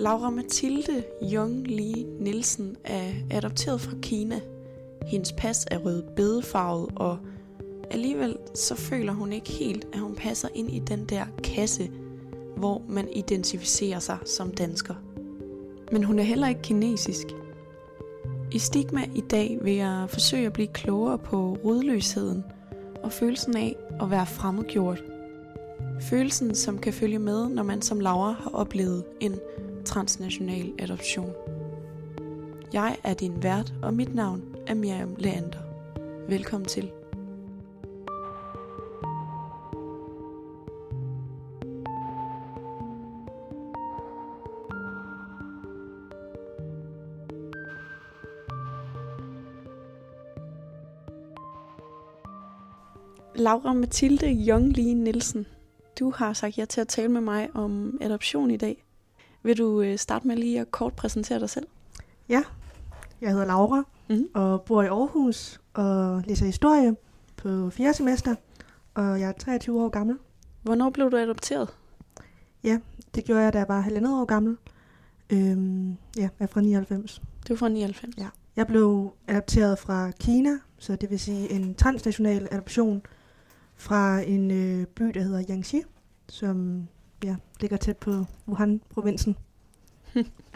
Laura Mathilde Jung Lee Nielsen er adopteret fra Kina. Hendes pas er rødbedefarvet, og alligevel så føler hun ikke helt, at hun passer ind i den der kasse, hvor man identificerer sig som dansker. Men hun er heller ikke kinesisk. I Stigma i dag vil jeg forsøge at blive klogere på rodløsheden og følelsen af at være fremmedgjort. Følelsen, som kan følge med, når man som Laura har oplevet en transnational adoption. Jeg er din vært, og mit navn er Miriam Leander. Velkommen til. Laura Mathilde Jung Lee Nielsen, du har sagt ja til at tale med mig om adoption i dag. Vil du starte med lige at kort præsentere dig selv? Ja, jeg hedder Laura og bor i Aarhus og læser historie på 4. semester, og jeg er 23 år gammel. Hvornår blev du adopteret? Ja, det gjorde jeg, da jeg var 1,5 år gammel. Jeg er fra 99. Du er fra 99? Ja. Jeg blev adopteret fra Kina, så det vil sige en transnational adoption fra en by, der hedder Jiangxi, som ligger tæt på Wuhan-provinsen.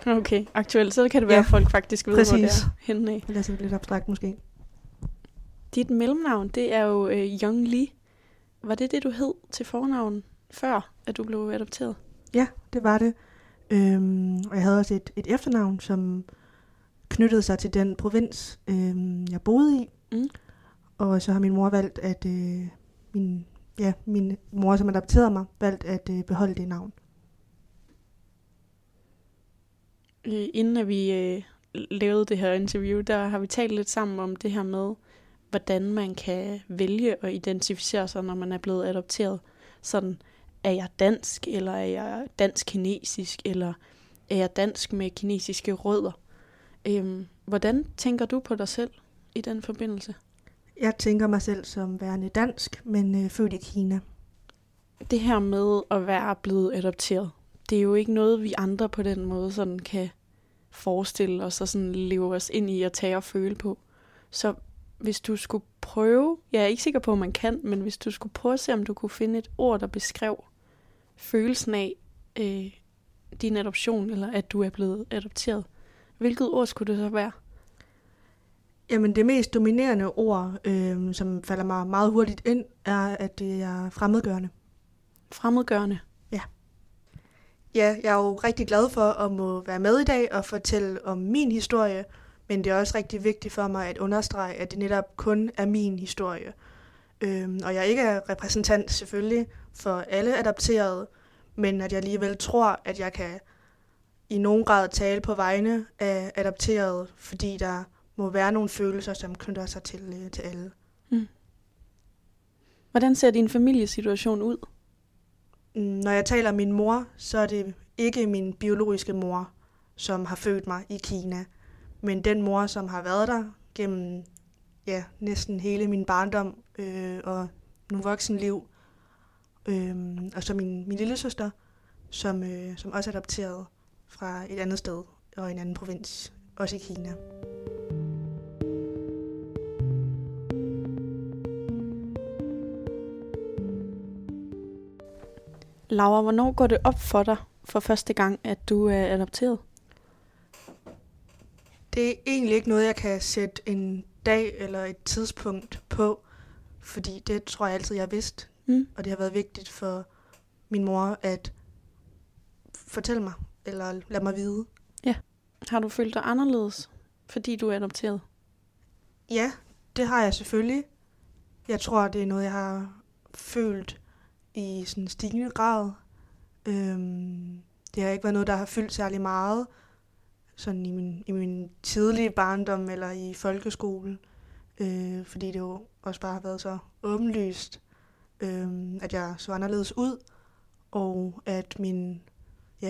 Okay, aktuelt, så kan det være, at folk faktisk ved, præcis, hvor det er henne af. Det er simpelthen lidt abstrakt måske. Dit mellemnavn, det er jo Yong Lee. Var det det, du hed til fornavn, før at du blev adopteret? Ja, det var det. Og jeg havde også et efternavn, som knyttede sig til den provins, jeg boede i. Mm. Og så har min mor valgt, at min mor, som adopterede mig, valgt at beholde det navn. Inden at vi lavede det her interview, der har vi talt lidt sammen om det her med, hvordan man kan vælge at identificere sig, når man er blevet adopteret. Sådan, er jeg dansk, eller er jeg dansk-kinesisk, eller er jeg dansk med kinesiske rødder? Hvordan tænker du på dig selv i den forbindelse? Jeg tænker mig selv som værende dansk, men født i Kina. Det her med at være blevet adopteret, det er jo ikke noget, vi andre på den måde sådan kan forestille os og sådan leve os ind i at tage og føle på. Så hvis du skulle prøve, jeg er ikke sikker på, om man kan, men hvis du skulle prøve at se, om du kunne finde et ord, der beskrev følelsen af din adoption, eller at du er blevet adopteret, hvilket ord skulle det så være? Jamen det mest dominerende ord, som falder mig meget hurtigt ind, er, at det er fremmedgørende. Fremmedgørende? Ja. Ja, jeg er jo rigtig glad for at må være med i dag og fortælle om min historie, men det er også rigtig vigtigt for mig at understrege, at det netop kun er min historie. Og jeg ikke er repræsentant selvfølgelig for alle adopterede, men at jeg alligevel tror, at jeg kan i nogen grad tale på vegne af adopterede, fordi der må være nogle følelser, som knytter sig til alle. Mm. Hvordan ser din familiesituation ud? Når jeg taler om min mor, så er det ikke min biologiske mor, som har født mig i Kina, men den mor, som har været der gennem næsten hele min barndom og nu voksenliv, og så min lillesøster, som også er adopteret fra et andet sted og en anden provins, også i Kina. Laura, hvornår går det op for dig for første gang, at du er adopteret? Det er egentlig ikke noget, jeg kan sætte en dag eller et tidspunkt på, fordi det tror jeg altid, jeg har vidst. Mm. Og det har været vigtigt for min mor at fortælle mig, eller lade mig vide. Ja. Har du følt dig anderledes, fordi du er adopteret? Ja, det har jeg selvfølgelig. Jeg tror, det er noget, jeg har følt i sådan stigende grad. Det har ikke været noget, der har fyldt særlig meget sådan i min tidlige barndom eller i folkeskolen. Fordi det jo også bare har været så åbenlyst, at jeg så anderledes ud, og at min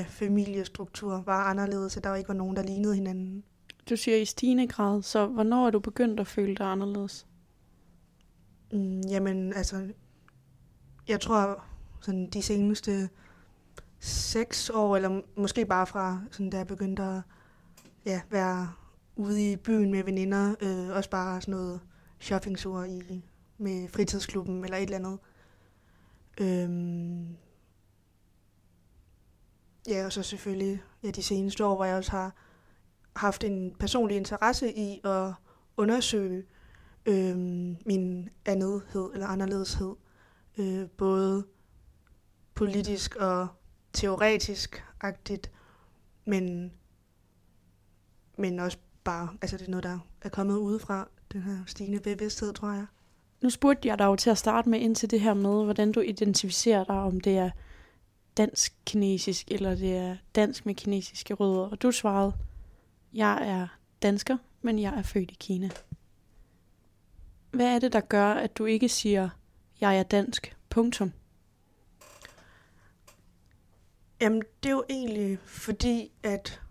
familiestruktur var anderledes, så der ikke var nogen, der lignede hinanden. Du siger i stigende grad, så hvornår er du begyndt at føle dig anderledes? Jamen, altså, jeg tror, sådan de seneste 6 år, eller måske bare fra, sådan, da jeg begyndte at være ude i byen med veninder, også bare sådan noget shoppingtur med fritidsklubben eller et eller andet. Ja, og så selvfølgelig de seneste år, hvor jeg også har haft en personlig interesse i at undersøge min anderledeshed, både politisk og teoretisk-agtigt, men også bare, altså det er noget, der er kommet udefra, den her stigende bevidsthed, tror jeg. Nu spurgte jeg dig jo til at starte med ind til det her med, hvordan du identificerer dig, om det er dansk-kinesisk, eller det er dansk med kinesiske rødder, og du svarede, jeg er dansker, men jeg er født i Kina. Hvad er det, der gør, at du ikke siger, jeg er dansk, punktum? Jamen, det er jo egentlig fordi, at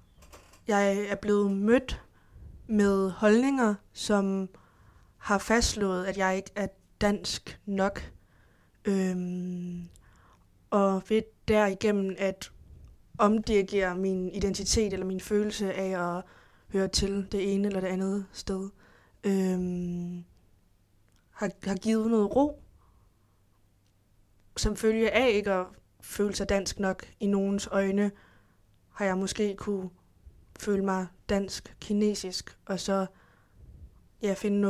jeg er blevet mødt med holdninger, som har fastslået, at jeg ikke er dansk nok. Og ved derigennem at omdirigere min identitet eller min følelse af at høre til det ene eller det andet sted, har givet noget ro, som følge af ikke at føle sig dansk nok i nogens øjne, har jeg måske kunne føle mig dansk-kinesisk, og så finde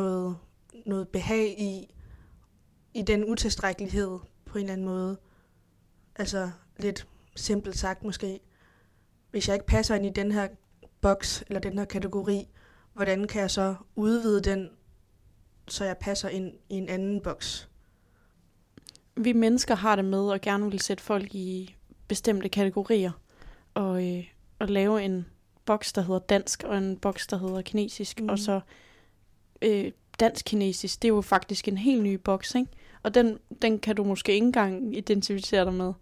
noget behag i den utilstrækkelighed på en eller anden måde. Altså lidt simpelt sagt måske. Hvis jeg ikke passer ind i den her boks, eller den her kategori, hvordan kan jeg så udvide den, så jeg passer ind i en anden boks? Vi mennesker har det med at gerne vil sætte folk i bestemte kategorier og lave en boks, der hedder dansk, og en boks, der hedder kinesisk. Og så dansk-kinesisk, det er jo faktisk en helt ny boks, ikke? Og den kan du måske ikke engang identificere dig med.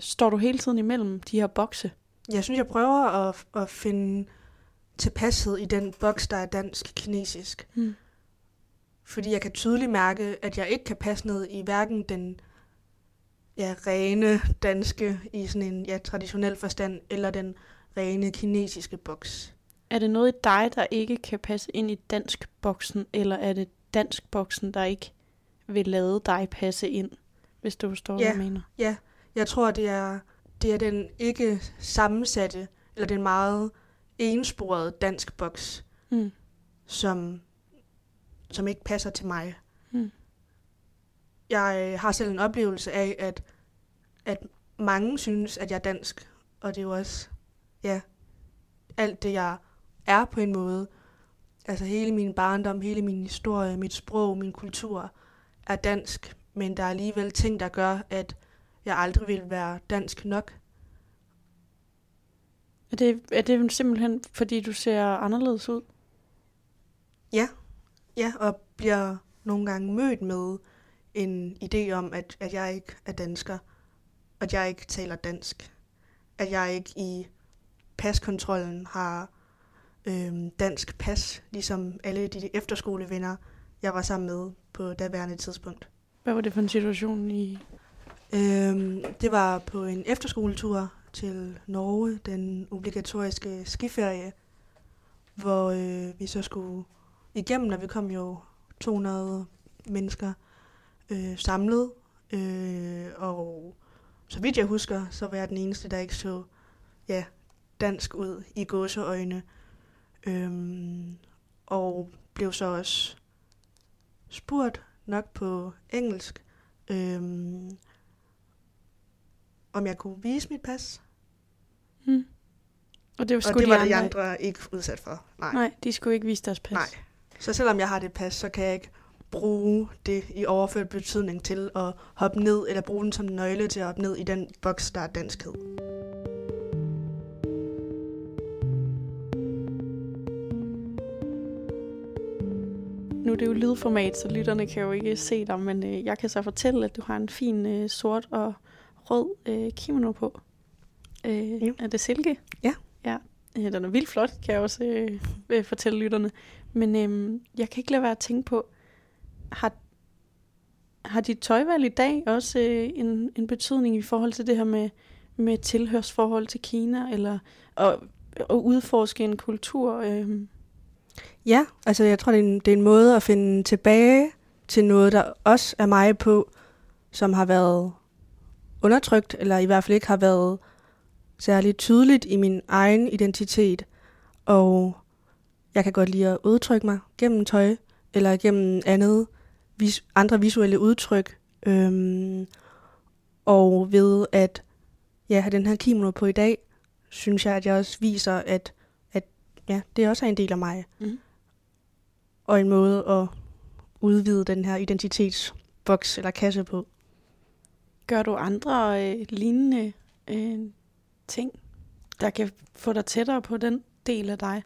Står du hele tiden imellem de her bokse? Jeg synes, jeg prøver at finde tilpasset i den boks, der er dansk-kinesisk. Fordi jeg kan tydeligt mærke, at jeg ikke kan passe ned i hverken den rene danske i sådan en traditionel forstand, eller den rene kinesiske boks. Er det noget i dig, der ikke kan passe ind i dansk-boksen, eller er det dansk-boksen, der ikke vil lade dig passe ind, hvis du forstår, hvad jeg mener? Ja, jeg tror, det er den ikke sammensatte, eller den meget ensporede dansk-boks, som ikke passer til mig. Jeg har selv en oplevelse af, at mange synes, at jeg er dansk, og det er jo også alt det, jeg er på en måde. Altså hele min barndom, hele min historie, mit sprog, min kultur er dansk, men der er alligevel ting, der gør, at jeg aldrig vil være dansk nok. Er det simpelthen, fordi du ser anderledes ud? Ja, og bliver nogle gange mødt med en idé om, at jeg ikke er dansker, at jeg ikke taler dansk, at jeg ikke i paskontrollen har dansk pas, ligesom alle de efterskolevenner, jeg var sammen med på daværende tidspunkt. Hvad var det for en situation i? Det var på en efterskoletur til Norge, den obligatoriske skiferie, hvor vi så skulle igennem, og vi kom jo 200 mennesker samlet, og så vidt jeg husker, så var jeg den eneste, der ikke så dansk ud i gåseøjne, og blev så også spurgt nok på engelsk, om jeg kunne vise mit pas. Og det var, de andre ikke udsat for. Nej, de skulle ikke vise deres pas. Nej. Så selvom jeg har det pas, så kan jeg ikke bruge det i overført betydning til at hoppe ned, eller bruge den som nøgle til at hoppe ned i den boks, der er danskhed. Nu er det jo lydformat, så lytterne kan jo ikke se dig, men jeg kan så fortælle, at du har en fin sort og rød kimono på. Er det silke? Ja. Den er vildt flot, kan jeg også fortælle lytterne. Men jeg kan ikke lade være at tænke på, har har dit tøjvalg i dag også en betydning i forhold til det her med tilhørsforhold til Kina, eller at udforske en kultur? Ja, altså jeg tror, det er en måde at finde tilbage til noget, der også er mig på, som har været undertrykt, eller i hvert fald ikke har været særligt tydeligt i min egen identitet. Og jeg kan godt lide at udtrykke mig gennem tøj, eller gennem andre visuelle udtryk. Og ved at have den her kimono på i dag, synes jeg, at jeg også viser, at det også er en del af mig. Mm. Og en måde at udvide den her identitetsboks eller kasse på. Gør du andre lignende ting, der kan få dig tættere på den del af dig?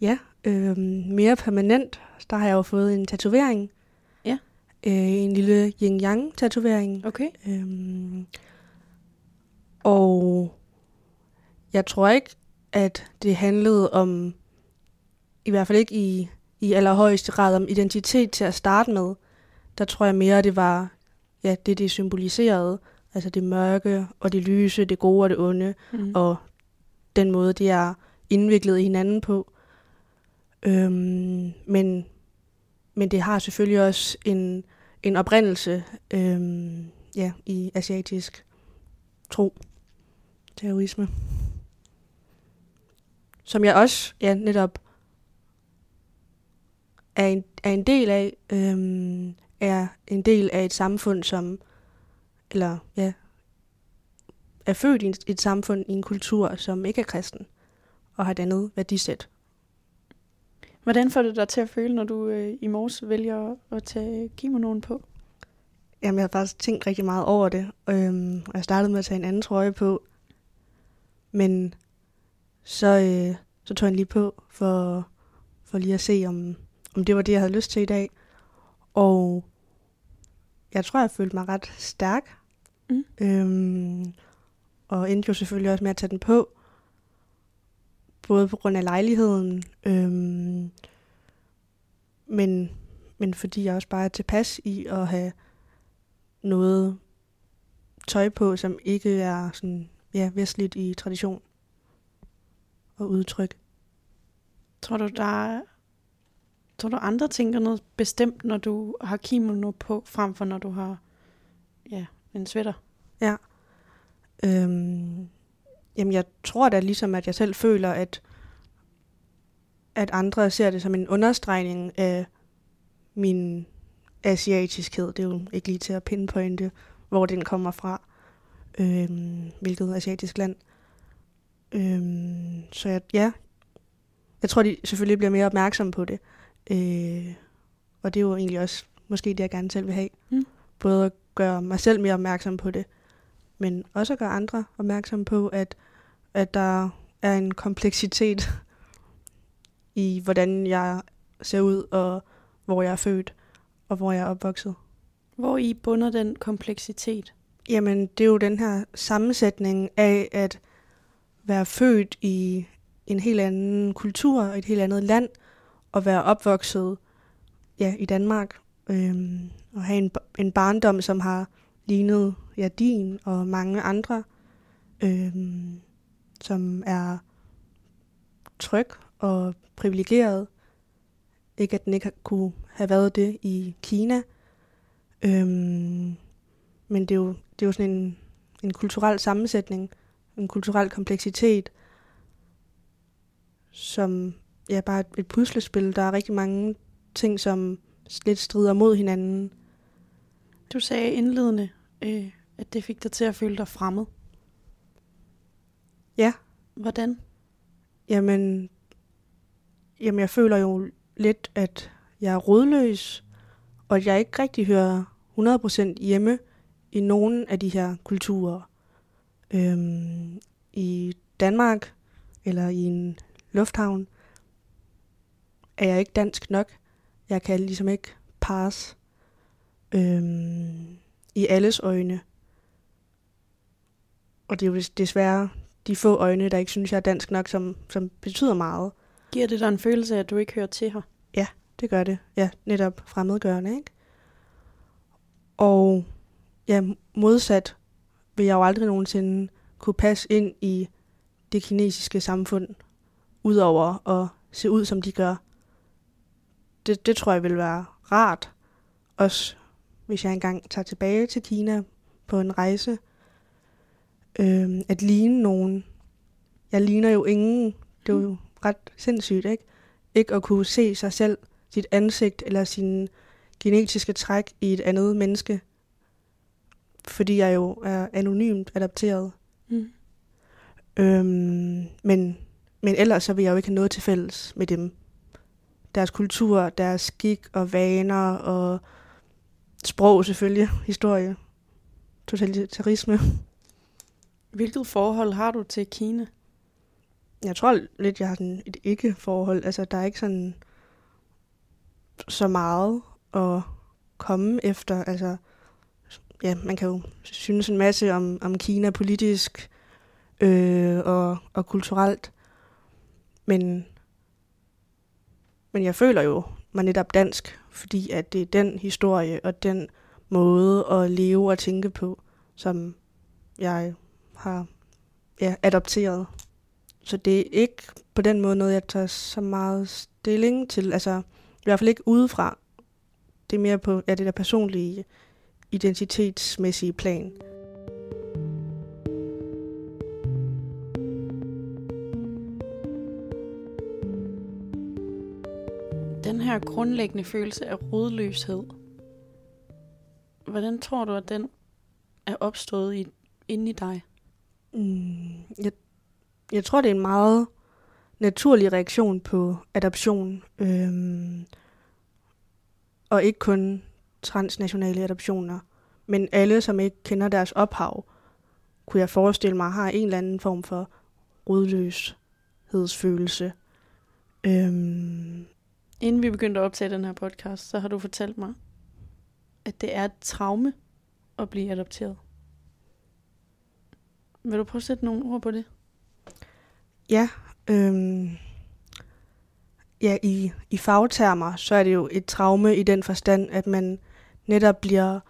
Ja, mere permanent. Der har jeg jo fået en tatovering. Ja. En lille yin-yang-tatovering. Okay. Og jeg tror ikke, at det handlede om, i hvert fald ikke i allerhøjeste grad, om identitet til at starte med. Der tror jeg mere, det var det symboliserede. Altså det mørke og det lyse, det gode og det onde. Mm. Og den måde, de er indviklet i hinanden på. Men det har selvfølgelig også en oprindelse i asiatisk tro, terrorisme. Som jeg også netop er en del af, er en del af et samfund, som er født i et samfund, i en kultur, som ikke er kristen, og har et andet værdisæt. Hvordan får du dig til at føle, når du i morges vælger at tage kimonoen på? Jamen, jeg har faktisk tænkt rigtig meget over det, og jeg startede med at tage en anden trøje på, men så tog jeg lige på for lige at se, om det var det, jeg havde lyst til i dag. Og jeg tror, jeg følte mig ret stærk, og endte jo selvfølgelig også med at tage den på, både på grund af lejligheden, men fordi jeg også bare er tilpas i at have noget tøj på, som ikke er sådan, vestligt i tradition og udtryk. Tror du andre tænker noget bestemt, når du har kimono på, frem for når du har en sweater? Ja. Jamen, jeg tror da ligesom, at jeg selv føler, at andre ser det som en understregning af min asiatiskhed. Det er jo ikke lige til at pinpointe, hvor den kommer fra, hvilket asiatisk land. Så jeg tror, de selvfølgelig bliver mere opmærksomme på det. Og det er jo egentlig også måske det, jeg gerne selv vil have. Mm. Både at gøre mig selv mere opmærksom på det, men også at gøre andre opmærksomme på, at der er en kompleksitet i, hvordan jeg ser ud, og hvor jeg er født, og hvor jeg er opvokset. Hvor I bunder den kompleksitet? Jamen, det er jo den her sammensætning af at være født i en helt anden kultur, et helt andet land, og være opvokset i Danmark, og have en barndom, som har lignet din og mange andre, som er tryg og privilegeret. Ikke at den ikke kunne have været det i Kina, men det er jo sådan en kulturel sammensætning, en kulturel kompleksitet, som bare et puslespil. Der er rigtig mange ting, som lidt strider mod hinanden. Du sagde indledende, at det fik dig til at føle dig fremmed. Ja. Hvordan? Jamen, jeg føler jo lidt, at jeg er rodløs, og at jeg ikke rigtig hører 100% hjemme i nogen af de her kulturer. I Danmark, eller i en lufthavn, er jeg ikke dansk nok. Jeg kan ligesom ikke passe i alles øjne. Og det er jo desværre de få øjne, der ikke synes, jeg er dansk nok, som betyder meget. Giver det dig en følelse af, at du ikke hører til her? Ja, det gør det. Ja, netop fremmedgørende, ikke? Og ja, modsat vil jeg jo aldrig nogensinde kunne passe ind i det kinesiske samfund, udover at se ud, som de gør. Det tror jeg vil være rart, også hvis jeg engang tager tilbage til Kina på en rejse, at ligne nogen. Jeg ligner jo ingen. Det er jo ret sindssygt, ikke? Ikke at kunne se sig selv, sit ansigt eller sine genetiske træk i et andet menneske, fordi jeg jo er anonymt adopteret. Mm. Men ellers så vil jeg jo ikke have noget til fælles med dem. Deres kultur, deres skik og vaner og sprog selvfølgelig, historie, totalitarisme. Hvilket forhold har du til Kina? Jeg tror lidt, jeg har sådan et ikke-forhold. Altså, der er ikke sådan så meget at komme efter. Altså, ja, man kan jo synes en masse om Kina politisk og kulturelt. Men jeg føler jo mig netop dansk, fordi at det er den historie og den måde at leve og tænke på, som jeg har adopteret. Så det er ikke på den måde noget, jeg tager så meget stilling til. Altså i hvert fald ikke udefra. Det er mere på det der personlige, identitetsmæssige plan. Den her grundlæggende følelse af rodløshed, hvordan tror du, at den er opstået inde i dig? Jeg tror, det er en meget naturlig reaktion på adoption. Og ikke kun transnationale adoptioner. Men alle, som ikke kender deres ophav, kunne jeg forestille mig, har en eller anden form for rodløshedsfølelse. Inden vi begyndte at optage den her podcast, så har du fortalt mig, at det er et traume at blive adopteret. Vil du prøve at sætte nogle ord på det? Ja, i fagtermer, så er det jo et traume i den forstand, at man netop bliver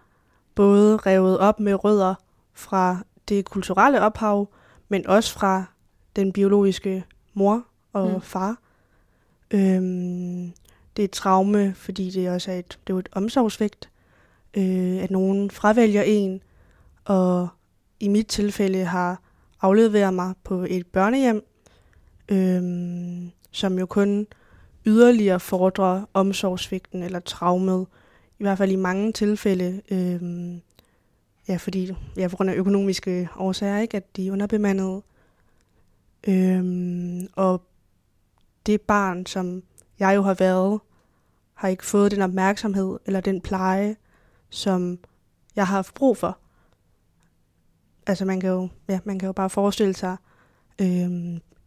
både revet op med rødder fra det kulturelle ophav, men også fra den biologiske mor og far. Det er et traume, fordi det også er et omsorgsvigt, at nogen fravælger en, og i mit tilfælde har afleveret mig på et børnehjem, som jo kun yderligere fordrer omsorgsvigten eller traumet, i hvert fald i mange tilfælde, fordi på grund af økonomiske årsager, ikke, at de er underbemandede. Og det barn, som jeg jo har været, har ikke fået den opmærksomhed eller den pleje, som jeg har haft brug for. Altså man kan jo bare forestille sig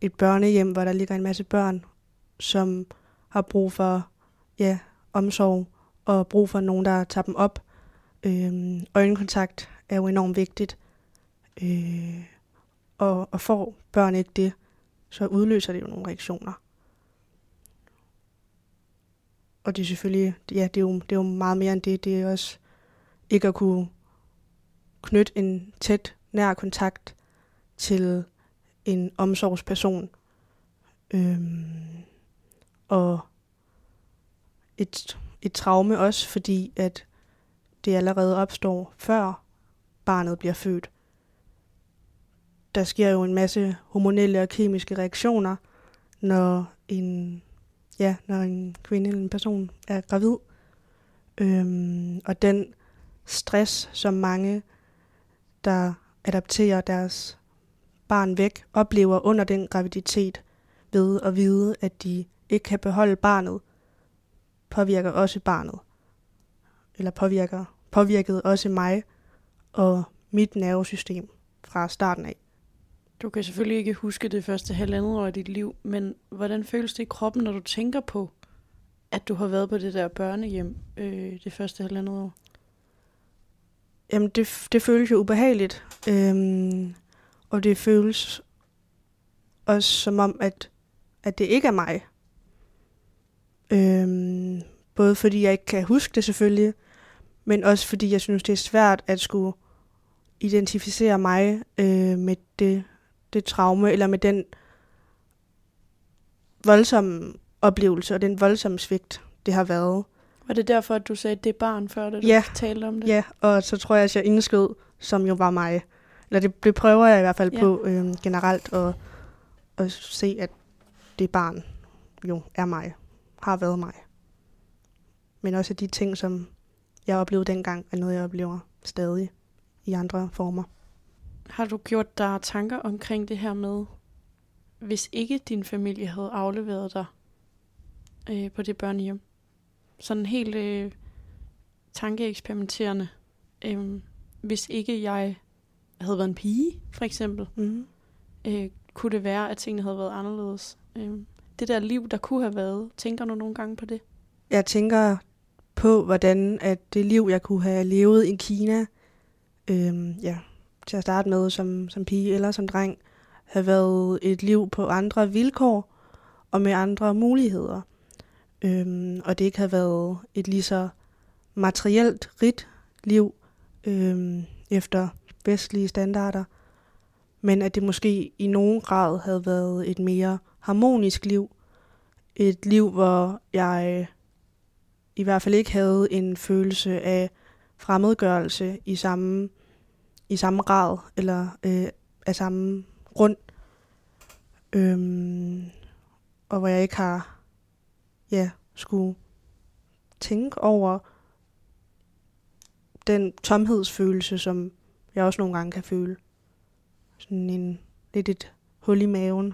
et børnehjem, hvor der ligger en masse børn, som har brug for omsorg og brug for nogen, der tager dem op. Øjenkontakt er jo enormt vigtigt. Og får børn ikke det, så udløser det jo nogle reaktioner. Og det er selvfølgelig, det er jo meget mere end det. Det er også ikke at kunne knytte en tæt, nær kontakt til en omsorgsperson. Og et traume også, fordi at det allerede opstår, før barnet bliver født. Der sker jo en masse hormonelle og kemiske reaktioner, når en kvinde eller en person er gravid. Og den stress, som mange, der adopterer deres barn væk, oplever under den graviditet, ved at vide, at de ikke kan beholde barnet, påvirker også barnet. Eller påvirkede også mig og mit nervesystem fra starten af. Du kan selvfølgelig ikke huske det første halvandet år af dit liv, men hvordan føles det i kroppen, når du tænker på, at du har været på det der børnehjem det første halvandet år? Jamen, det føles jo ubehageligt. Og det føles også som om, at det ikke er mig. Både fordi jeg ikke kan huske det selvfølgelig, men også fordi jeg synes, det er svært at skulle identificere mig med det traume, eller med den voldsomme oplevelse, og den voldsomme svigt, det har været. Var det derfor, at du sagde, at det er barn før, da du talte om det? Ja, og så tror jeg, at jeg indskød, som jo var mig. Eller det prøver jeg i hvert fald på generelt, at se, at det barn jo er mig, har været mig. Men også de ting, som jeg oplevede dengang, er noget, jeg oplever stadig i andre former. Har du gjort dig tanker omkring det her med, hvis ikke din familie havde afleveret dig på det børnehjem? Sådan helt tankeeksperimenterende. Hvis ikke jeg havde været en pige, for eksempel, kunne det være, at tingene havde været anderledes. Det der liv, der kunne have været, tænker du nogle gange på det? Jeg tænker på, hvordan at det liv, jeg kunne have levet i Kina, til at starte med som pige eller som dreng, have været et liv på andre vilkår og med andre muligheder. Og det ikke have været et lige så materielt rigt liv efter vestlige standarder, men at det måske i nogen grad havde været et mere harmonisk liv. Et liv, hvor jeg i hvert fald ikke havde en følelse af fremmedgørelse i samme grad, eller af samme grund. Og hvor jeg ikke har skulle tænke over den tomhedsfølelse, som jeg også nogle gange kan føle. Sådan lidt et hul i maven.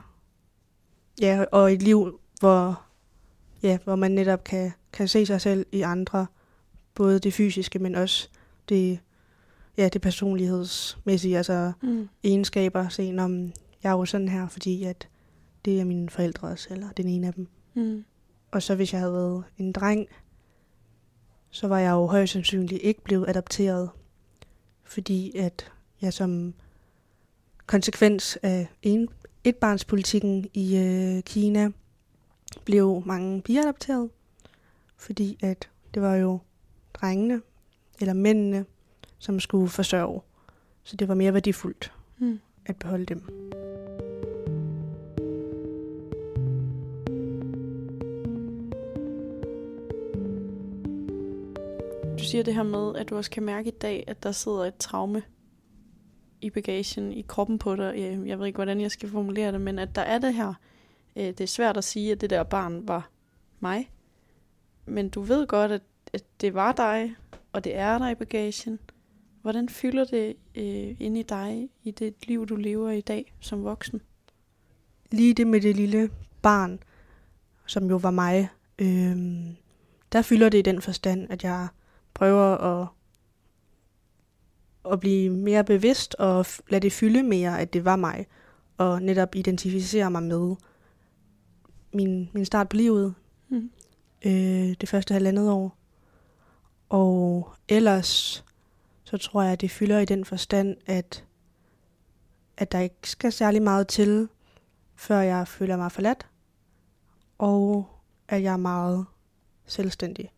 Ja, og et liv, hvor man netop kan se sig selv i andre, både det fysiske, men også det personlighedsmæssige, altså egenskaber, se, om jeg er jo sådan her, fordi at det er mine forældre også, eller den ene af dem. Mm. Og så hvis jeg havde været en dreng, så var jeg jo højst sandsynligt ikke blevet adopteret, fordi at jeg som konsekvens af etbarnspolitikken i Kina blev mange piger adopteret, fordi at det var jo drengene eller mændene, som skulle forsørge. Så det var mere værdifuldt at beholde dem. Du siger det her med, at du også kan mærke i dag, at der sidder et traume i bagagen, i kroppen på dig. Jeg ved ikke, hvordan jeg skal formulere det, men at der er det her. Det er svært at sige, at det der barn var mig. Men du ved godt, at det var dig, og det er dig i bagagen. Hvordan fylder det inde i dig, i det liv, du lever i dag som voksen? Lige det med det lille barn, som jo var mig, der fylder det i den forstand, at jeg prøver at blive mere bevidst og lade det fylde mere, at det var mig. Og netop identificere mig med min start på livet. Det første 1,5 år. Og ellers så tror jeg, at det fylder i den forstand, at der ikke skal særlig meget til, før jeg føler mig forladt. Og at jeg er meget selvstændig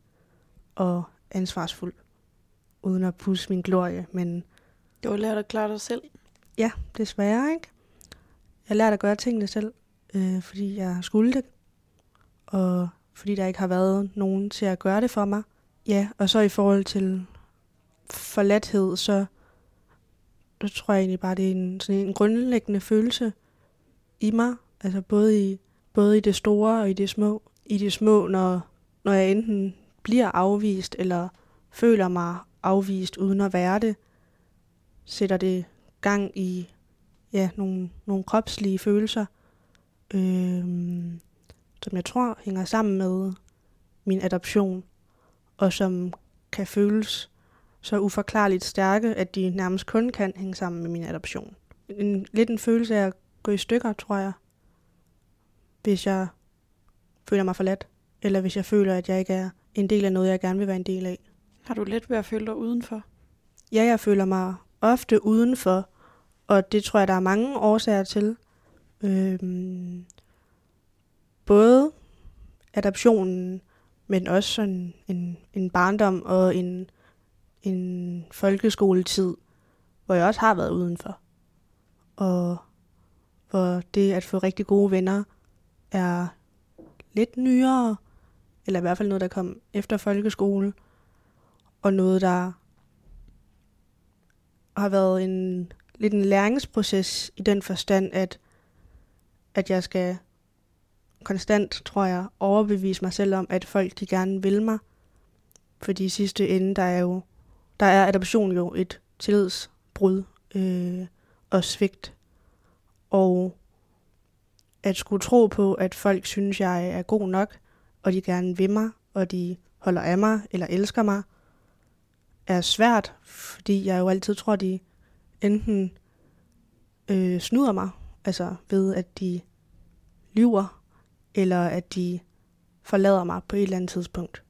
og ansvarsfuld, uden at pusse min glorie, men... Du har lært at klare dig selv? Ja, desværre, ikke? Jeg lærte at gøre tingene selv, fordi jeg skulle det, og fordi der ikke har været nogen til at gøre det for mig. Ja, og så i forhold til forladthed, så tror jeg egentlig bare, det er sådan en grundlæggende følelse i mig, altså både i det store og i det små. I det små, når jeg enten bliver afvist, eller føler mig afvist uden at være det, sætter det gang i nogle kropslige følelser, som jeg tror hænger sammen med min adoption, og som kan føles så uforklarligt stærke, at de nærmest kun kan hænge sammen med min adoption. Lidt en følelse af at gå i stykker, tror jeg, hvis jeg føler mig forladt, eller hvis jeg føler, at jeg ikke er en del af noget, jeg gerne vil være en del af. Har du let ved at føle dig udenfor? Ja, jeg føler mig ofte udenfor, og det tror jeg, der er mange årsager til. Både adoptionen, men også sådan en barndom og en en folkeskoletid, hvor jeg også har været udenfor. Og hvor det at få rigtig gode venner er lidt nyere, eller i hvert fald noget, der kom efter folkeskole, og noget, der har været lidt en læringsproces i den forstand, at jeg skal konstant, tror jeg, overbevise mig selv om, at folk de gerne vil mig. Fordi i sidste ende, der er adoption jo et tillidsbrud og svigt. Og at skulle tro på, at folk synes, jeg er god nok, og de gerne vil mig, og de holder af mig eller elsker mig, er svært, fordi jeg jo altid tror, de enten snyder mig, altså ved, at de lyver, eller at de forlader mig på et eller andet tidspunkt.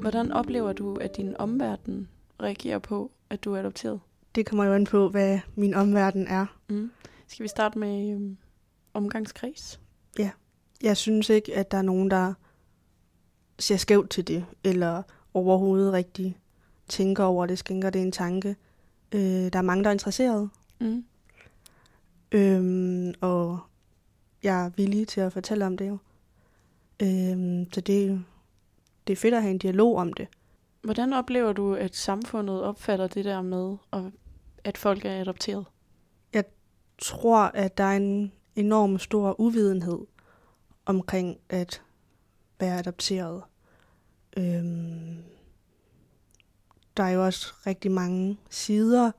Hvordan oplever du, at din omverden reagerer på, at du er adopteret? Det kommer jo an på, hvad min omverden er. Mm. Skal vi starte med omgangskreds? Ja. Jeg synes ikke, at der er nogen, der ser skævt til det, eller overhovedet rigtig tænker over det, skænker det en tanke. Der er mange, der er interesserede. Mm. Og jeg er villig til at fortælle om det jo. Så det er fedt at have en dialog om det. Hvordan oplever du, at samfundet opfatter det der med, at folk er adopteret? Jeg tror, at der er en enorm stor uvidenhed omkring at være adopteret. Der er jo også rigtig mange sider,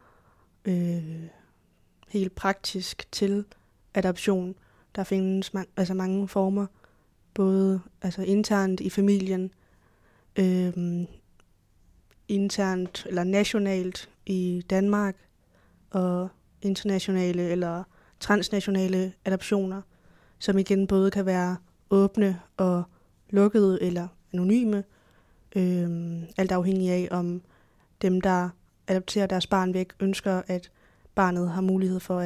helt praktisk, til adoption. Der findes mange former, både altså internt i familien, internt eller nationalt i Danmark, og internationale eller transnationale adoptioner, som igen både kan være åbne og lukkede eller anonyme, alt afhængig af, om dem, der adopterer deres barn væk, ønsker, at barnet har mulighed for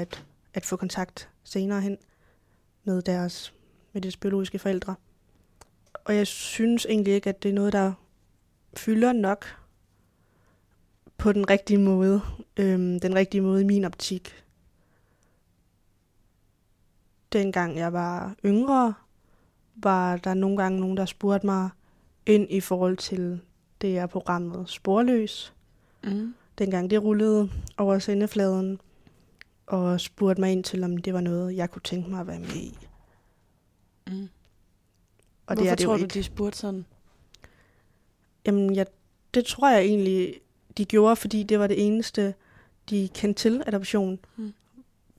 at få kontakt senere hen med deres biologiske forældre. Og jeg synes egentlig ikke, at det er noget, der fylder nok på den rigtige måde. Den rigtige måde i min optik. Dengang jeg var yngre, var der nogle gange nogen, der spurgte mig ind i forhold til det her programmet Sporløs. Mm. Dengang det rullede over sendefladen, og spurgte mig ind til, om det var noget, jeg kunne tænke mig at være med i. Mm. Og hvorfor tror du, de spurgte sådan? Jamen, det tror jeg egentlig, de gjorde, fordi det var det eneste, de kendte til adoption. Mm.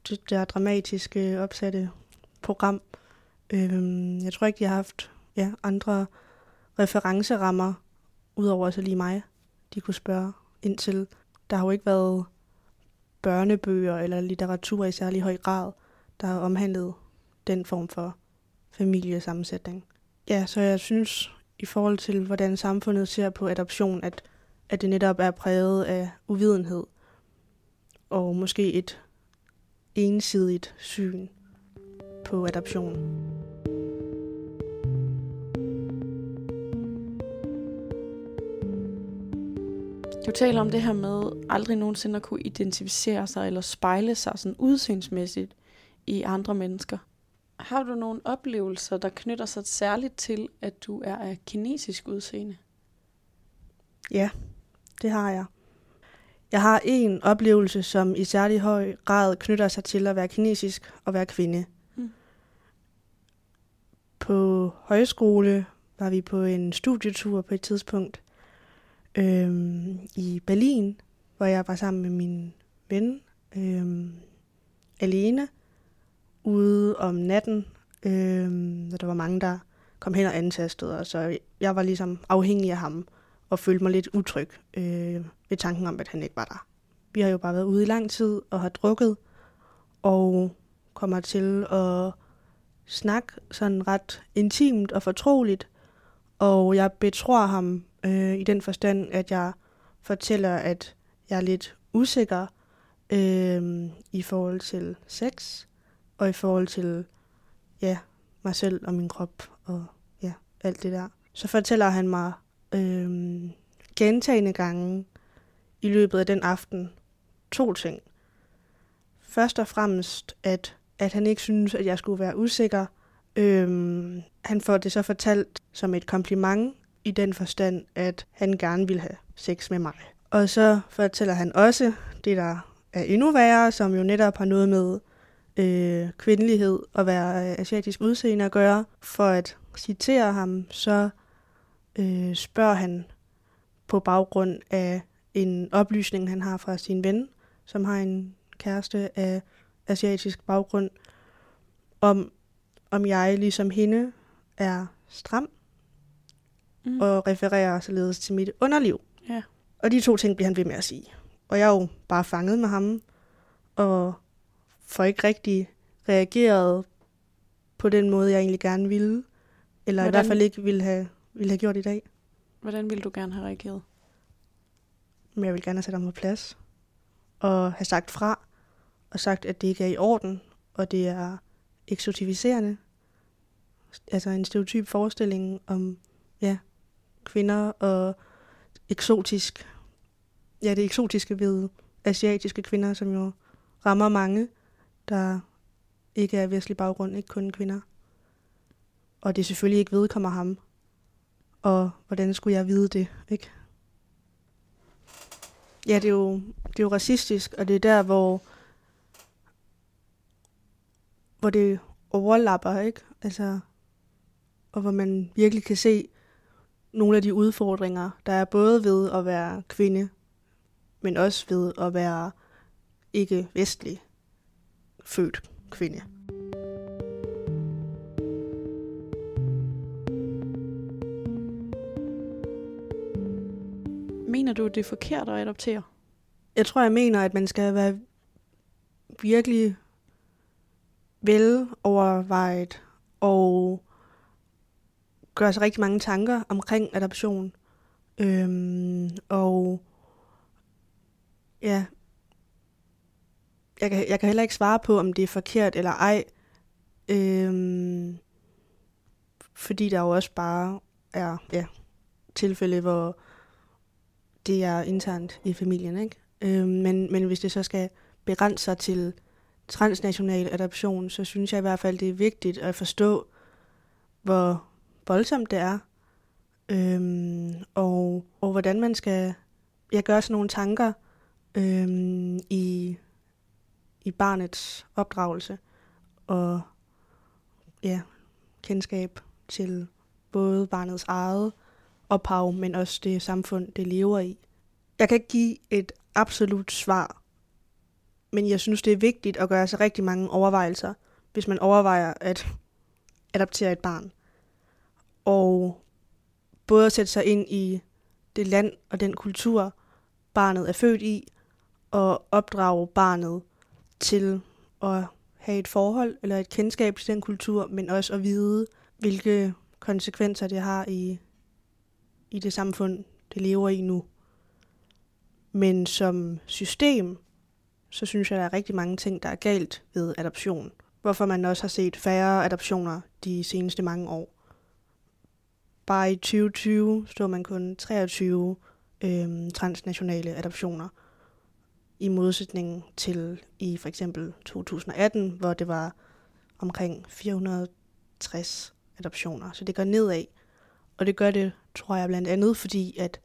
Det der dramatiske, opsatte program. Jeg tror ikke, de har haft andre referencerammer, udover så lige mig, de kunne spørge ind til. Der har jo ikke været børnebøger eller litteratur i særlig høj grad, der har omhandlet den form for familiesammensætning. Ja, så jeg synes, i forhold til, hvordan samfundet ser på adoption, at det netop er præget af uvidenhed og måske et ensidigt syn på adoption. Du taler om det her med aldrig nogensinde at kunne identificere sig eller spejle sig sådan udseendsmæssigt i andre mennesker. Har du nogle oplevelser, der knytter sig særligt til, at du er af kinesisk udseende? Ja, det har jeg. Jeg har en oplevelse, som i særlig høj grad knytter sig til at være kinesisk og være kvinde. Mm. På højskole var vi på en studietur på et tidspunkt i Berlin, hvor jeg var sammen med min ven alene ude om natten. Der var mange, der kom hen og antastede, og så jeg var ligesom afhængig af ham og følte mig lidt utryg ved tanken om, at han ikke var der. Vi har jo bare været ude i lang tid og har drukket, og kommer til at snakke sådan ret intimt og fortroligt, og jeg betror ham i den forstand, at jeg fortæller, at jeg er lidt usikker i forhold til sex, og i forhold til ja, mig selv og min krop og ja, alt det der. Så fortæller han mig gentagne gange i løbet af den aften to ting. Først og fremmest, at han ikke synes, at jeg skulle være usikker. Han får det så fortalt som et kompliment i den forstand, at han gerne ville have sex med mig. Og så fortæller han også det, der er endnu værre, som jo netop har noget med kvindelighed og være asiatisk udseende at gøre. For at citere ham, så spørger han på baggrund af en oplysning, han har fra sin ven, som har en kæreste af asiatisk baggrund, om jeg ligesom hende er stram, og refererer således til mit underliv. Ja. Og de to ting bliver han ved med at sige. Og jeg er jo bare fanget med ham, og får ikke rigtig reageret på den måde, jeg egentlig gerne ville, eller i hvert fald ikke ville have gjort i dag. Hvordan ville du gerne have reageret? Men jeg ville gerne have sat ham på plads, og have sagt fra, og sagt, at det ikke er i orden, og det er eksotiviserende. Altså en stereotyp forestilling om ja, kvinder og eksotisk. Ja, det eksotiske ved asiatiske kvinder, som jo rammer mange, der ikke er vestlig baggrund, ikke kun kvinder. Og det selvfølgelig ikke vedkommer ham. Og hvordan skulle jeg vide det, ikke? Ja, det er jo racistisk, og det er der, hvor det overlapper, ikke? Altså, og hvor man virkelig kan se nogle af de udfordringer, der er både ved at være kvinde, men også ved at være ikke vestlig født kvinde. Mener du, det er forkert at adoptere? Jeg tror, jeg mener, at man skal være virkelig velovervejet og gøre sig rigtig mange tanker omkring adoption. Og ja, jeg kan heller ikke svare på, om det er forkert eller ej. Fordi der jo også bare er tilfælde, hvor det er internt i familien, ikke? Men hvis det så skal begrænse sig til transnational adoption, så synes jeg i hvert fald, det er vigtigt at forstå, hvor voldsomt det er, og hvordan man skal gøre sådan nogle tanker i barnets opdragelse og ja, kendskab til både barnets eget ophav, men også det samfund, det lever i. Jeg kan ikke give et absolut svar, men jeg synes, det er vigtigt at gøre sig rigtig mange overvejelser, hvis man overvejer at adoptere et barn. Og både at sætte sig ind i det land og den kultur, barnet er født i, og opdrage barnet til at have et forhold eller et kendskab til den kultur, men også at vide, hvilke konsekvenser det har i det samfund, det lever i nu. Men som system, så synes jeg, der er rigtig mange ting, der er galt ved adoption. Hvorfor man også har set færre adoptioner de seneste mange år. Bare i 2020 stod man kun 23 transnationale adoptioner. I modsætning til i for eksempel 2018, hvor det var omkring 460 adoptioner. Så det går nedad. Og det gør det, tror jeg, blandt andet, fordi at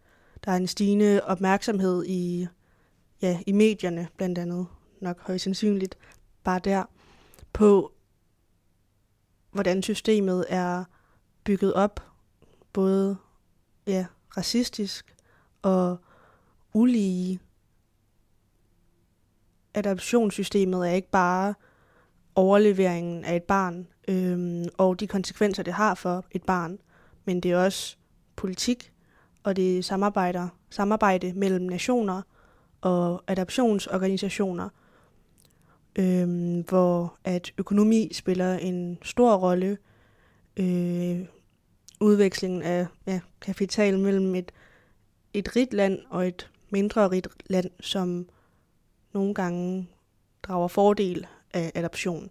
der er en stigende opmærksomhed i medierne, blandt andet nok højst sandsynligt, bare der, på hvordan systemet er bygget op, både racistisk og ulige. Adoptionssystemet er ikke bare overleveringen af et barn, og de konsekvenser, det har for et barn, men det er også politik, og det er samarbejde mellem nationer og adoptionsorganisationer, hvor at økonomi spiller en stor rolle. Udvekslingen af kapital mellem et rigt land og et mindre rigt land, som nogle gange drager fordel af adoption.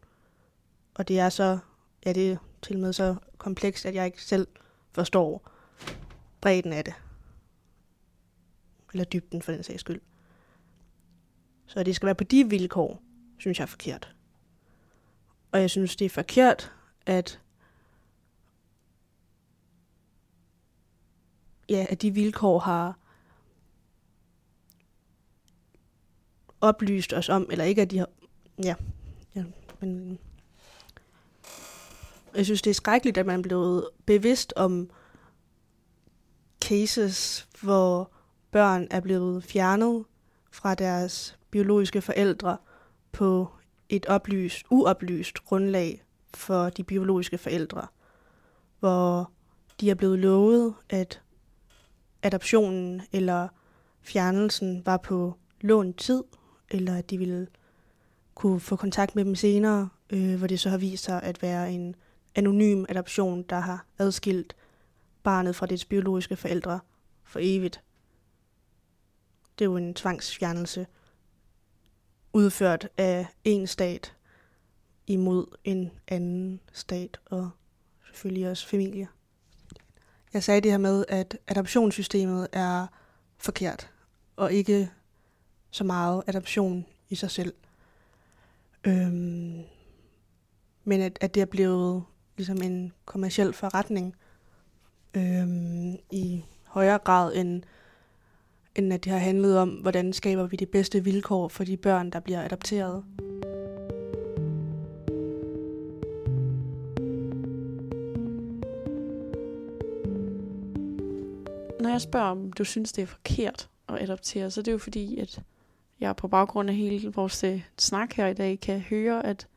Og det er så ja, det er til og med så komplekst, at jeg ikke selv forstår bredden af det. Eller dybden, for den sags skyld. Så det skal være på de vilkår, synes jeg er forkert. Og jeg synes, det er forkert, at ja, at de vilkår har oplyst os om, eller ikke, at de har... Ja, men... Jeg synes, det er skrækkeligt, at man er blevet bevidst om cases, hvor børn er blevet fjernet fra deres biologiske forældre på et uoplyst grundlag for de biologiske forældre, hvor de er blevet lovet, at adoptionen eller fjernelsen var på lånt tid, eller at de ville kunne få kontakt med dem senere, hvor det så har vist sig at være en anonym adoption, der har adskilt barnet fra dets biologiske forældre for evigt. Det er jo en tvangsfjernelse udført af en stat imod en anden stat og selvfølgelig også familier. Jeg sagde det her med, at adoptionssystemet er forkert, og ikke så meget adoption i sig selv. Men at det er blevet ligesom en kommerciel forretning i højere grad, end at det har handlet om, hvordan skaber vi de bedste vilkår for de børn, der bliver adopteret. Når jeg spørger, om du synes, det er forkert at adoptere, så er det jo fordi, at jeg på baggrund af hele vores snak her i dag kan høre, at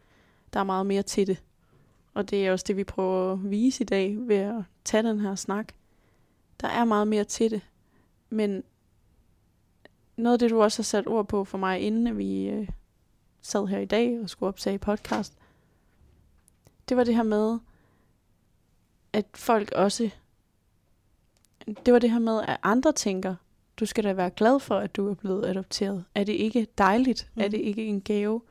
der er meget mere til det. Og det er også det, vi prøver at vise i dag ved at tage den her snak. Der er meget mere til det. Men noget af det, du også har sat ord på for mig, inden vi sad her i dag og skulle optage podcast, det var det her med, at folk også... Det var det her med, at andre tænker, du skal da være glad for, at du er blevet adopteret. Er det ikke dejligt? Mm. Er det ikke en gave?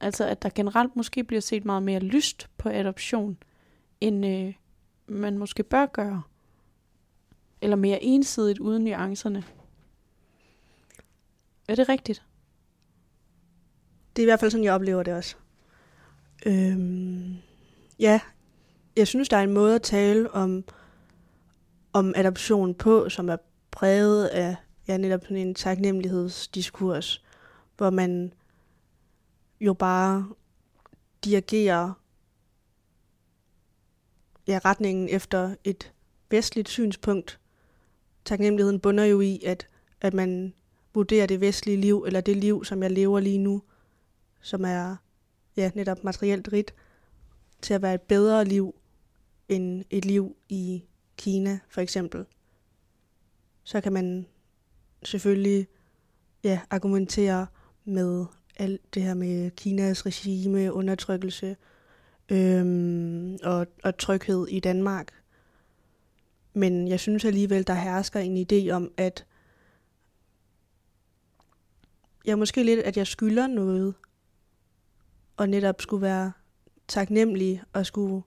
Altså, at der generelt måske bliver set meget mere lyst på adoption, end man måske bør gøre. Eller mere ensidigt uden nuancerne. Er det rigtigt? Det er i hvert fald sådan, jeg oplever det også. Ja, jeg synes, der er en måde at tale om adoption på, som er præget af netop sådan en taknemmelighedsdiskurs, hvor man jo bare dirigerer retningen efter et vestligt synspunkt. Taknemmeligheden bunder jo i, at man vurderer det vestlige liv, eller det liv, som jeg lever lige nu, som er netop materielt rigt, til at være et bedre liv end et liv i Kina, for eksempel. Så kan man selvfølgelig argumentere med alt det her med Kinas regime, undertrykkelse og tryghed i Danmark. Men jeg synes alligevel, der hersker en idé om, at jeg måske lidt, at jeg skylder noget, og netop skulle være taknemmelig og skulle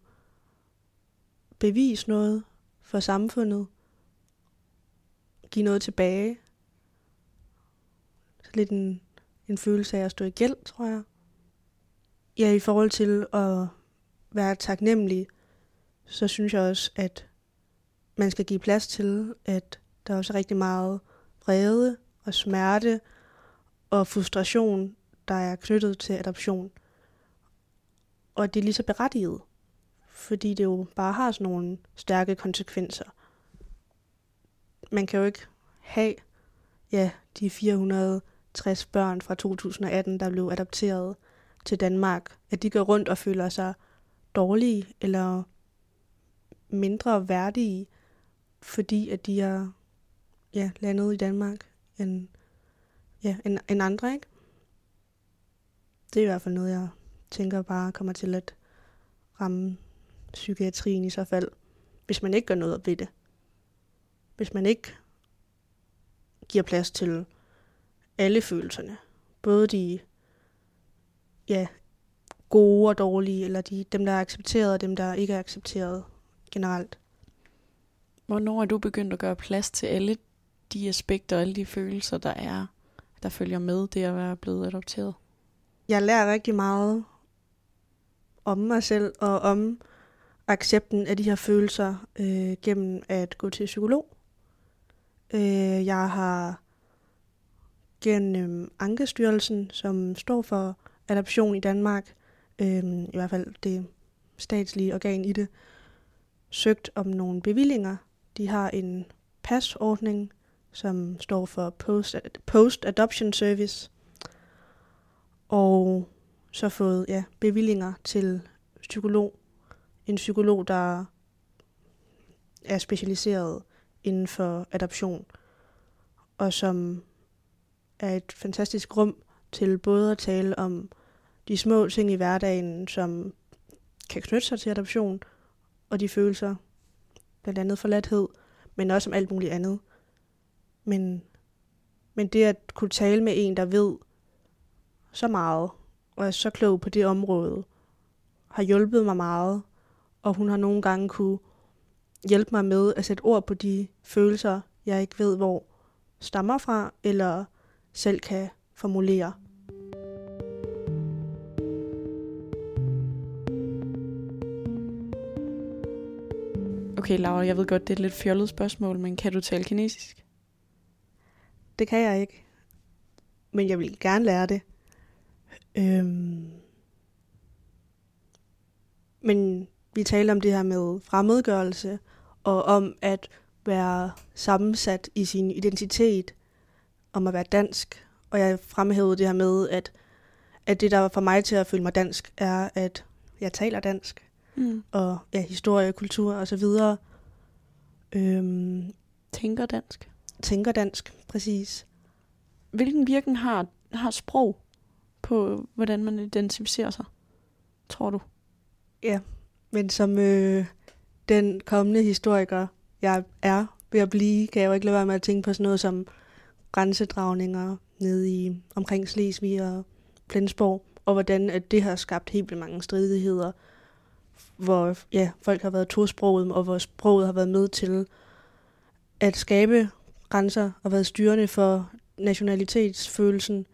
bevise noget for samfundet. Give noget tilbage. Så lidt en følelse af at stå i gæld, tror jeg. Ja, i forhold til at være taknemmelig, så synes jeg også, at man skal give plads til, at der også er rigtig meget vrede og smerte og frustration, der er knyttet til adoption. Og det er lige så berettiget, fordi det jo bare har sådan nogle stærke konsekvenser. Man kan jo ikke have de 460 børn fra 2018, der blev adopteret til Danmark, at de går rundt og føler sig dårlige eller mindre værdige, fordi at de er landet i Danmark end andre, ikke? Det er i hvert fald noget, jeg tænker bare kommer til at ramme psykiatrien i så fald, hvis man ikke gør noget ved det. Hvis man ikke giver plads til alle følelserne, både de gode og dårlige, eller dem, der er accepteret, og dem, der ikke er accepteret generelt. Hvornår er du begyndt at gøre plads til alle de aspekter og alle de følelser, der følger med det at være blevet adopteret? Jeg lærer rigtig meget om mig selv og om accepten af de her følelser gennem at gå til psykolog. Jeg har gennem Ankestyrelsen, som står for adoption i Danmark, i hvert fald det statslige organ i det, søgt om nogle bevillinger. De har en PAS-ordning, som står for Post-Adoption Service, og så fået bevillinger til psykolog. En psykolog, der er specialiseret inden for adoption, og som er et fantastisk rum til både at tale om de små ting i hverdagen, som kan knytte sig til adoption, og de følelser, blandt andet forladthed, men også om alt muligt andet. Men det at kunne tale med en, der ved så meget, og er så klog på det område, har hjulpet mig meget, og hun har nogle gange kunne hjælpe mig med at sætte ord på de følelser, jeg ikke ved, hvor stammer fra, eller selv kan formulere. Okay, Laura, jeg ved godt, det er et lidt fjollet spørgsmål, men kan du tale kinesisk? Det kan jeg ikke, men jeg vil gerne lære det. Men vi taler om det her med fremmedgørelse, og om at være sammensat i sin identitet, om at være dansk. Og jeg fremhævede det her med, at det, der var for mig til at føle mig dansk, er, at jeg taler dansk. Mm. Og historie, kultur og så videre. Tænker dansk. Tænker dansk, præcis. Hvilken virkning har sprog på, hvordan man identificerer sig, tror du? Ja, men som den kommende historiker, jeg er ved at blive, kan jeg jo ikke lade være med at tænke på sådan noget som grænsedragninger nede omkring Slesvig og Flensborg, og hvordan at det har skabt helt vildt mange stridigheder, hvor folk har været tosproget, og hvor sproget har været med til at skabe grænser og været styrende for nationalitetsfølelsen.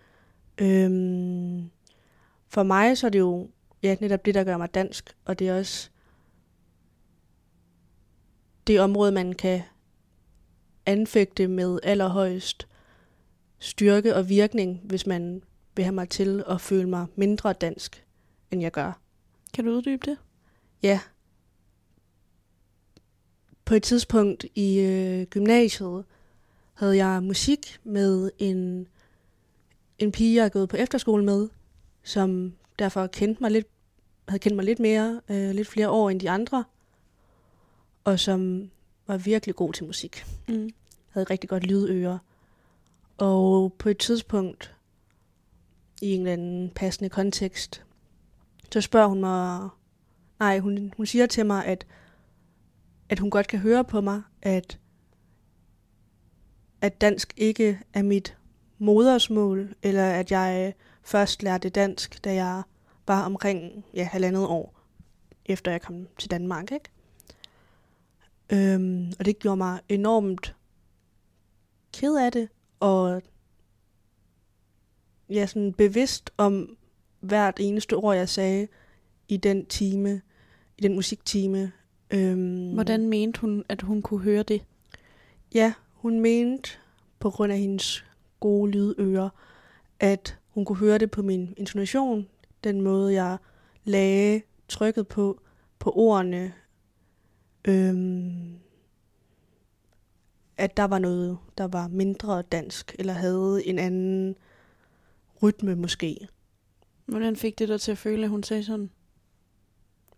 For mig så er det jo netop det, der gør mig dansk, og det er også det område, man kan anfægte med allerhøjst styrke og virkning, hvis man vil have mig til at føle mig mindre dansk, end jeg gør. Kan du uddybe det? Ja. På et tidspunkt i gymnasiet havde jeg musik med en pige, jeg havde gået på efterskole med, som derfor havde kendt mig lidt mere, lidt flere år end de andre, og som var virkelig god til musik. Mm. Havde rigtig godt lydøre. Og på et tidspunkt, i en eller anden passende kontekst, så spørger hun mig, hun siger til mig, at hun godt kan høre på mig, at dansk ikke er mit modersmål, eller at jeg først lærte dansk, da jeg var omkring 1,5 år, efter jeg kom til Danmark, ikke? Og det gjorde mig enormt ked af det, og sådan bevidst om hvert eneste ord, jeg sagde i den time, i den musiktime. Hvordan mente hun, at hun kunne høre det? Ja, hun mente, på grund af hendes gode lydører, at hun kunne høre det på min intonation, den måde, jeg lagde trykket på ordene, at der var noget, der var mindre dansk, eller havde en anden rytme måske. Hvordan fik det dig til at føle, at hun sagde sådan?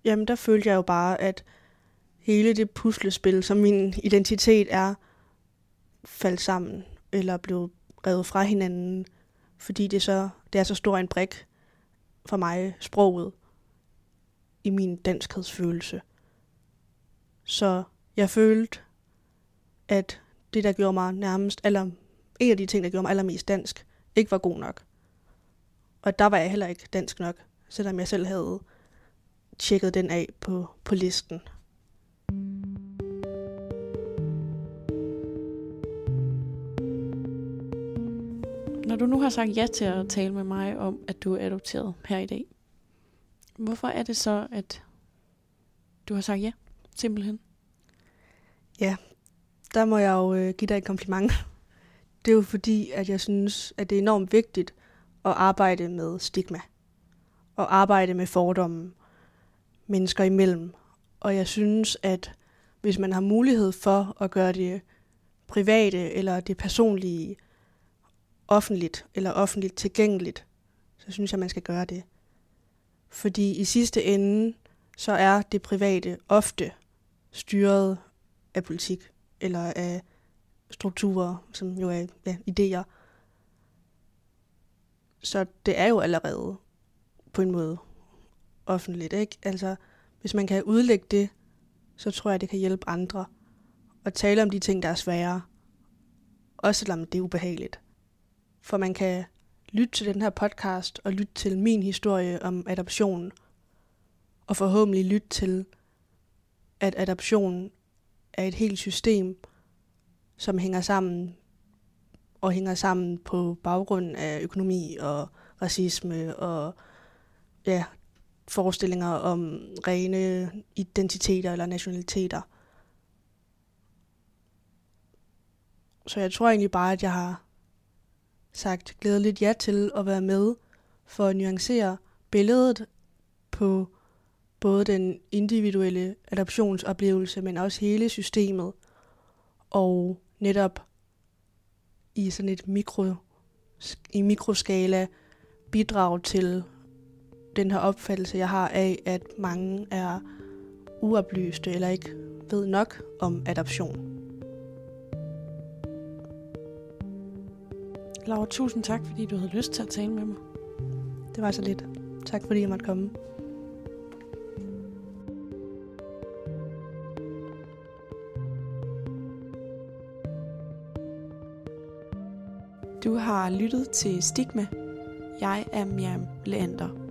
Jamen, der følte jeg jo bare, at hele det puslespil, som min identitet er, faldt sammen, eller blev revet fra hinanden, fordi det er så stor en brik for mig, sproget, i min danskhedsfølelse. Så jeg følte, at det, der gjorde mig nærmest, eller en af de ting, der gjorde mig allermest dansk, ikke var god nok. Og der var jeg heller ikke dansk nok. selvom jeg selv havde tjekket den af på listen. Når du nu har sagt ja til at tale med mig om, at du er adopteret her i dag, hvorfor er det så, at du har sagt ja, simpelthen? Ja, der må jeg jo give dig et kompliment. Det er jo fordi, at jeg synes, at det er enormt vigtigt at arbejde med stigma. Og arbejde med fordomme mennesker imellem. Og jeg synes, at hvis man har mulighed for at gøre det private eller det personlige offentligt eller offentligt tilgængeligt, så synes jeg, man skal gøre det. Fordi i sidste ende, så er det private ofte styret af politik eller af strukturer, som jo er idéer. Så det er jo allerede på en måde offentligt, ikke? Altså, hvis man kan udlægge det, så tror jeg, det kan hjælpe andre at tale om de ting, der er svære, også selvom det er ubehageligt. For man kan lytte til den her podcast og lytte til min historie om adoption, og forhåbentlig lytte til, at adoption er et helt system, som hænger sammen, og hænger sammen på baggrund af økonomi og racisme og forestillinger om rene identiteter eller nationaliteter. Så jeg tror egentlig bare, at jeg har sagt glædeligt ja til at være med for at nuancere billedet på både den individuelle adoptionsoplevelse, men også hele systemet, og netop i sådan et mikroskala bidrag til den her opfattelse, jeg har af, at mange er uoplyste eller ikke ved nok om adoption. Laura, tusind tak, fordi du havde lyst til at tale med mig. Det var så lidt. Tak, fordi jeg måtte komme. Du har lyttet til Stigma. Jeg er Miriam Leander.